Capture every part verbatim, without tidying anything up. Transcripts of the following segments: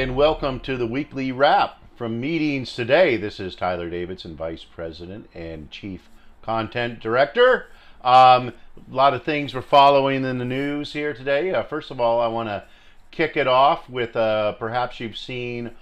and welcome to the weekly wrap from Meetings Today. This is Tyler Davidson, Vice President and Chief Content Director. Um, a lot of things we're following in the news here today. Uh, first of all, I want to kick it off with uh, perhaps you've seen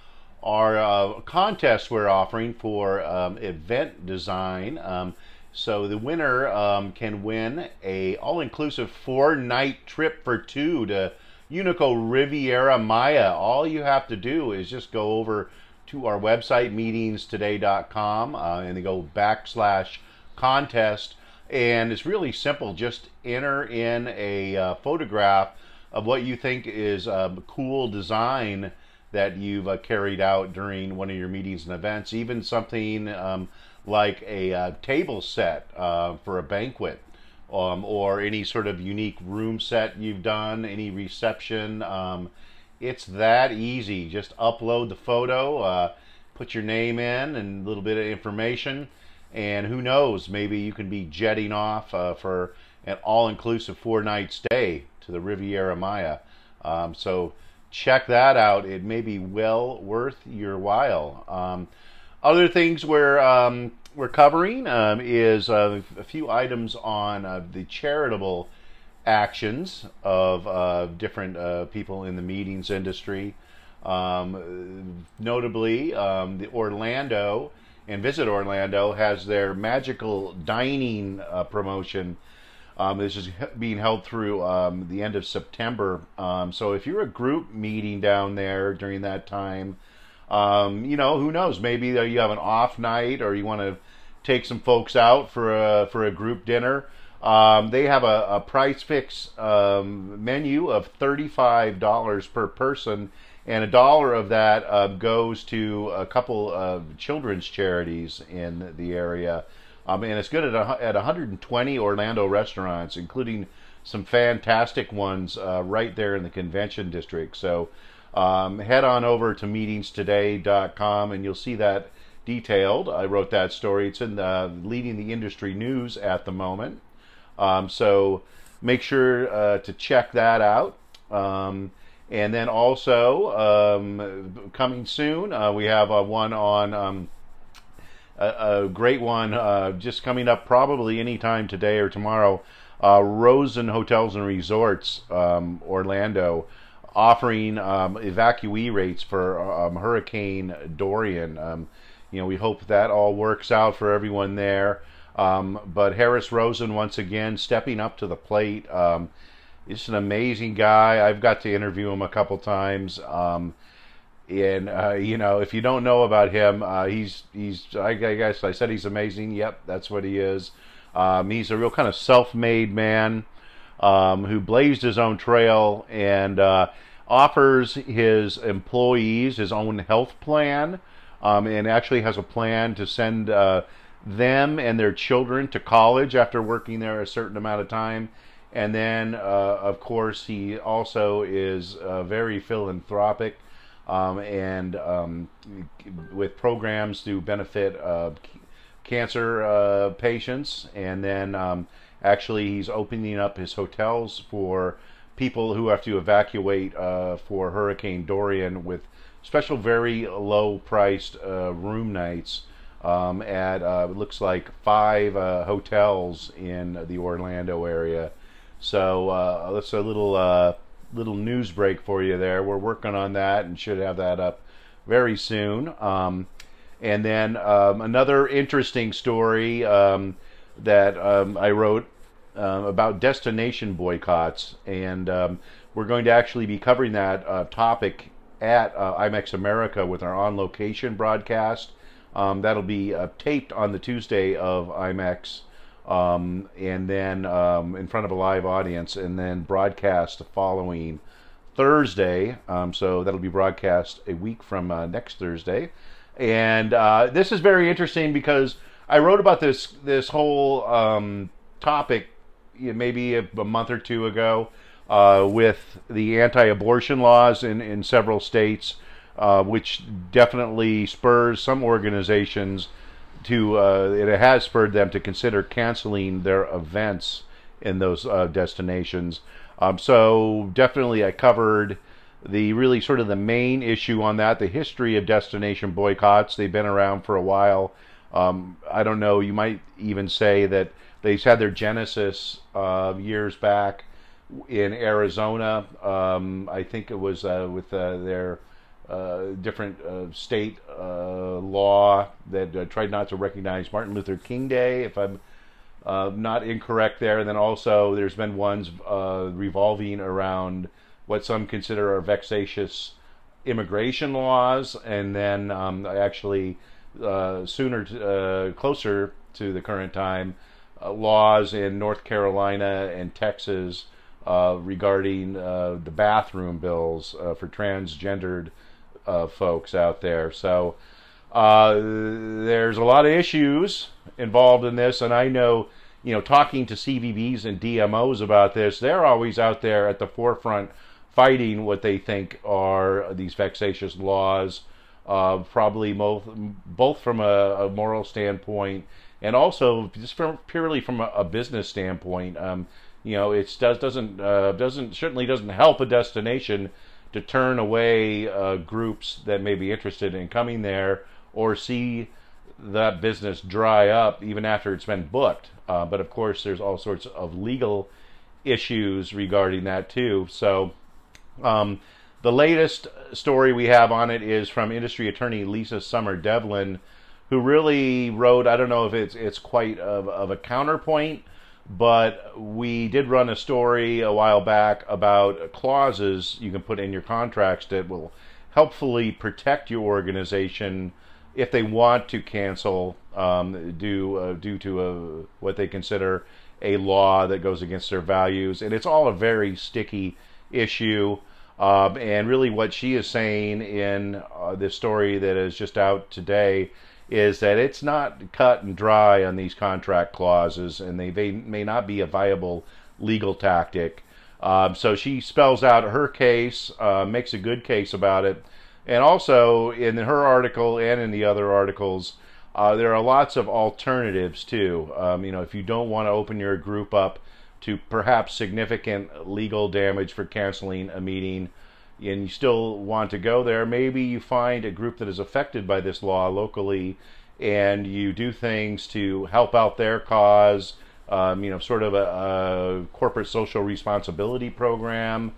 our uh, contest we're offering for um, event design. Um, so the winner um, can win a all-inclusive four-night trip for two to Unico Riviera Maya. All you have to do is just go over to our website, meetings today dot com, uh, and then go backslash contest. And it's really simple. Just enter in a uh, photograph of what you think is a cool design that you've uh, carried out during one of your meetings and events, even something um, like a uh, table set uh, for a banquet, um, or any sort of unique room set you've done, any reception. Um, it's that easy. Just upload the photo, uh, put your name in and a little bit of information, and who knows, maybe you can be jetting off uh, for an all-inclusive four-night stay to the Riviera Maya. Um, so check that out. It may be well worth your while. Um, other things we're um, we're covering um, is uh, a few items on uh, the charitable actions of uh, different uh, people in the meetings industry. Um, notably, um, the Orlando and Visit Orlando has their magical dining uh, promotion. Um, this is being held through um, the end of September. Um, so if you're a group meeting down there during that time, um, you know, who knows? Maybe you have an off night, or you want to take some folks out for a, for a group dinner. Um, they have a, a price fix um, menu of thirty-five dollars per person, and a dollar of that uh, goes to a couple of children's charities in the area. Um, and it's good at, a, at one hundred twenty Orlando restaurants, including some fantastic ones uh, right there in the convention district. So um, head on over to meetings today dot com and you'll see that detailed. I wrote that story. It's in the leading the industry news at the moment. Um, so make sure uh, to check that out. Um, and then also um, coming soon, uh, we have uh, one on... Um, A, a great one uh, just coming up probably anytime today or tomorrow. Uh, Rosen Hotels and Resorts, um, Orlando, offering um, evacuee rates for um, Hurricane Dorian. Um, you know, we hope that all works out for everyone there. Um, but Harris Rosen, once again, stepping up to the plate. Um, he's an amazing guy. I've got to interview him a couple times. Um, And, uh, you know, if you don't know about him, uh, he's, he's I, I guess I said he's amazing. Yep, that's what he is. Um, he's a real kind of self-made man um, who blazed his own trail and uh, offers his employees his own health plan, um, and actually has a plan to send uh, them and their children to college after working there a certain amount of time. And then, uh, of course, he also is uh, very philanthropic. Um, and um, with programs to benefit uh, cancer uh, patients. And then um, actually he's opening up his hotels for people who have to evacuate uh, for Hurricane Dorian, with special very low priced uh, room nights um, at uh, it looks like five uh, hotels in the Orlando area. So uh, that's a little uh, little news break for you there. We're working on that and should have that up very soon. Um, and then um, another interesting story um, that um, I wrote uh, about destination boycotts, and um, we're going to actually be covering that uh, topic at uh, IMAX America with our on-location broadcast. Um, that'll be uh, taped on the Tuesday of IMAX, Um, and then um, in front of a live audience, and then broadcast the following Thursday. Um, so that'll be broadcast a week from uh, next Thursday. And uh, this is very interesting because I wrote about this this whole um, topic maybe a, a month or two ago uh, with the anti-abortion laws in, in several states, uh, which definitely spurs some organizations to uh, it has spurred them to consider canceling their events in those uh, destinations. Um, so definitely I covered the really sort of the main issue on that, the history of destination boycotts. They've been around for a while. Um, I don't know, you might even say that they've had their genesis uh, years back in Arizona. Um, I think it was uh, with uh, their uh, different uh, state uh, law that uh, tried not to recognize Martin Luther King Day, if I'm uh, not incorrect there. And then also there's been ones uh, revolving around what some consider are vexatious immigration laws, and then um, actually uh, sooner, to, uh, closer to the current time, uh, laws in North Carolina and Texas uh, regarding uh, the bathroom bills uh, for transgendered uh, folks out there. So uh, there's a lot of issues involved in this, and I know, you know, talking to C V Bs and D M Os about this, they're always out there at the forefront fighting what they think are these vexatious laws, uh, probably both, both from a, a moral standpoint and also just from purely from a, a business standpoint. Um, you know, it does doesn't uh, doesn't certainly doesn't help a destination to turn away uh, groups that may be interested in coming there or see that business dry up even after it's been booked. Uh, but of course, there's all sorts of legal issues regarding that too. So. Um, the latest story we have on it is from industry attorney Lisa Summer Devlin, who really wrote, I don't know if it's it's quite of, of a counterpoint, but we did run a story a while back about clauses you can put in your contracts that will helpfully protect your organization if they want to cancel um, due, uh, due to a, what they consider a law that goes against their values. And it's all a very sticky issue, um, and really what she is saying in uh, this story that is just out today is that it's not cut and dry on these contract clauses, and they, they may not be a viable legal tactic. Um, so she spells out her case, uh, makes a good case about it, and also in her article and in the other articles, uh, there are lots of alternatives too. Um, you know, if you don't want to open your group up to perhaps significant legal damage for canceling a meeting, and you still want to go there, maybe you find a group that is affected by this law locally, and you do things to help out their cause, um, you know, sort of a, a corporate social responsibility program.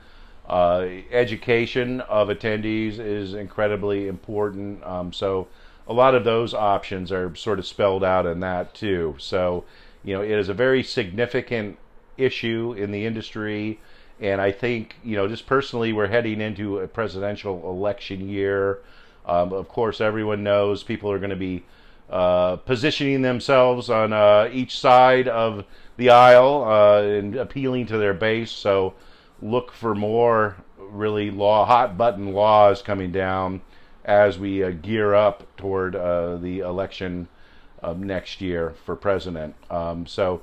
Uh, education of attendees is incredibly important, um, so a lot of those options are sort of spelled out in that too. So, you know, it is a very significant issue in the industry, and I think, you know, just personally, we're heading into a presidential election year. Um, of course, everyone knows people are going to be uh, positioning themselves on uh, each side of the aisle uh, and appealing to their base. So look for more really law hot button laws coming down as we uh, gear up toward uh, the election of next year for president. Um, so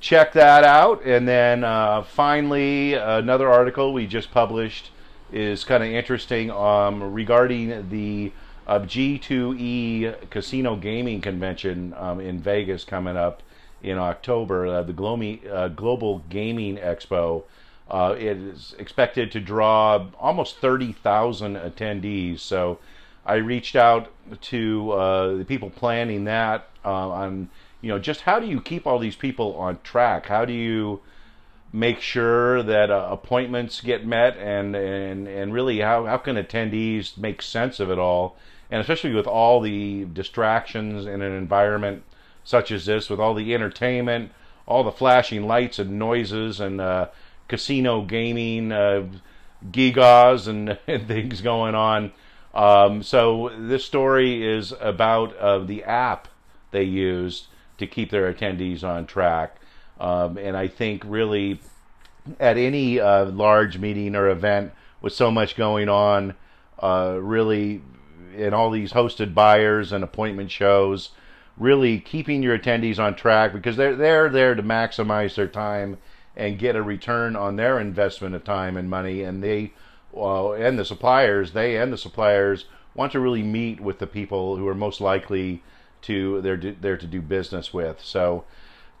check that out. And then uh, finally, another article we just published is kind of interesting um, regarding the uh, G two E Casino Gaming Convention um, in Vegas coming up in October, uh, the Glo- uh, Global Gaming Expo. Uh, it is expected to draw almost thirty thousand attendees. So I reached out to uh, the people planning that uh, on you know, just how do you keep all these people on track? How do you make sure that uh, appointments get met, and, and, and really how, how can attendees make sense of it all? And especially with all the distractions in an environment such as this, with all the entertainment, all the flashing lights and noises and uh, casino gaming, uh, gigas and, and things going on. Um, so this story is about uh, the app they used to keep their attendees on track. Um, and I think really at any uh, large meeting or event with so much going on, uh, really in all these hosted buyers and appointment shows, really keeping your attendees on track, because they're, they're there to maximize their time and get a return on their investment of time and money. And they uh, and the suppliers, they and the suppliers want to really meet with the people who are most likely to they're there to do business with. So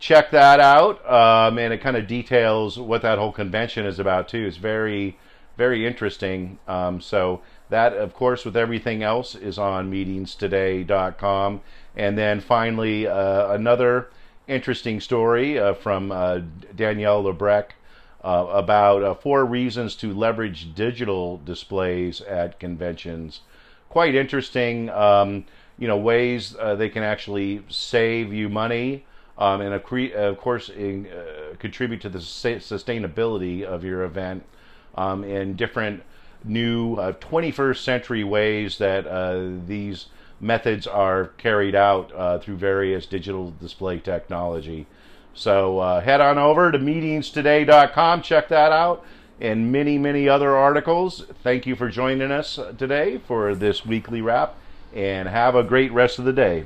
check that out, um, and it kind of details what that whole convention is about too. It's very very interesting. Um, so that, of course, with everything else, is on meetings today dot com. And then finally, uh, another interesting story uh, from uh, Danielle Lebrecq uh, about uh, four reasons to leverage digital displays at conventions. Quite interesting, um, you know, ways uh, they can actually save you money um, and, of course, in, uh, contribute to the sustainability of your event, um, and different new uh, twenty-first century ways that uh, these methods are carried out uh, through various digital display technology. So uh, head on over to meetings today dot com, check that out, and many, many other articles. Thank you for joining us today for this weekly wrap, and have a great rest of the day.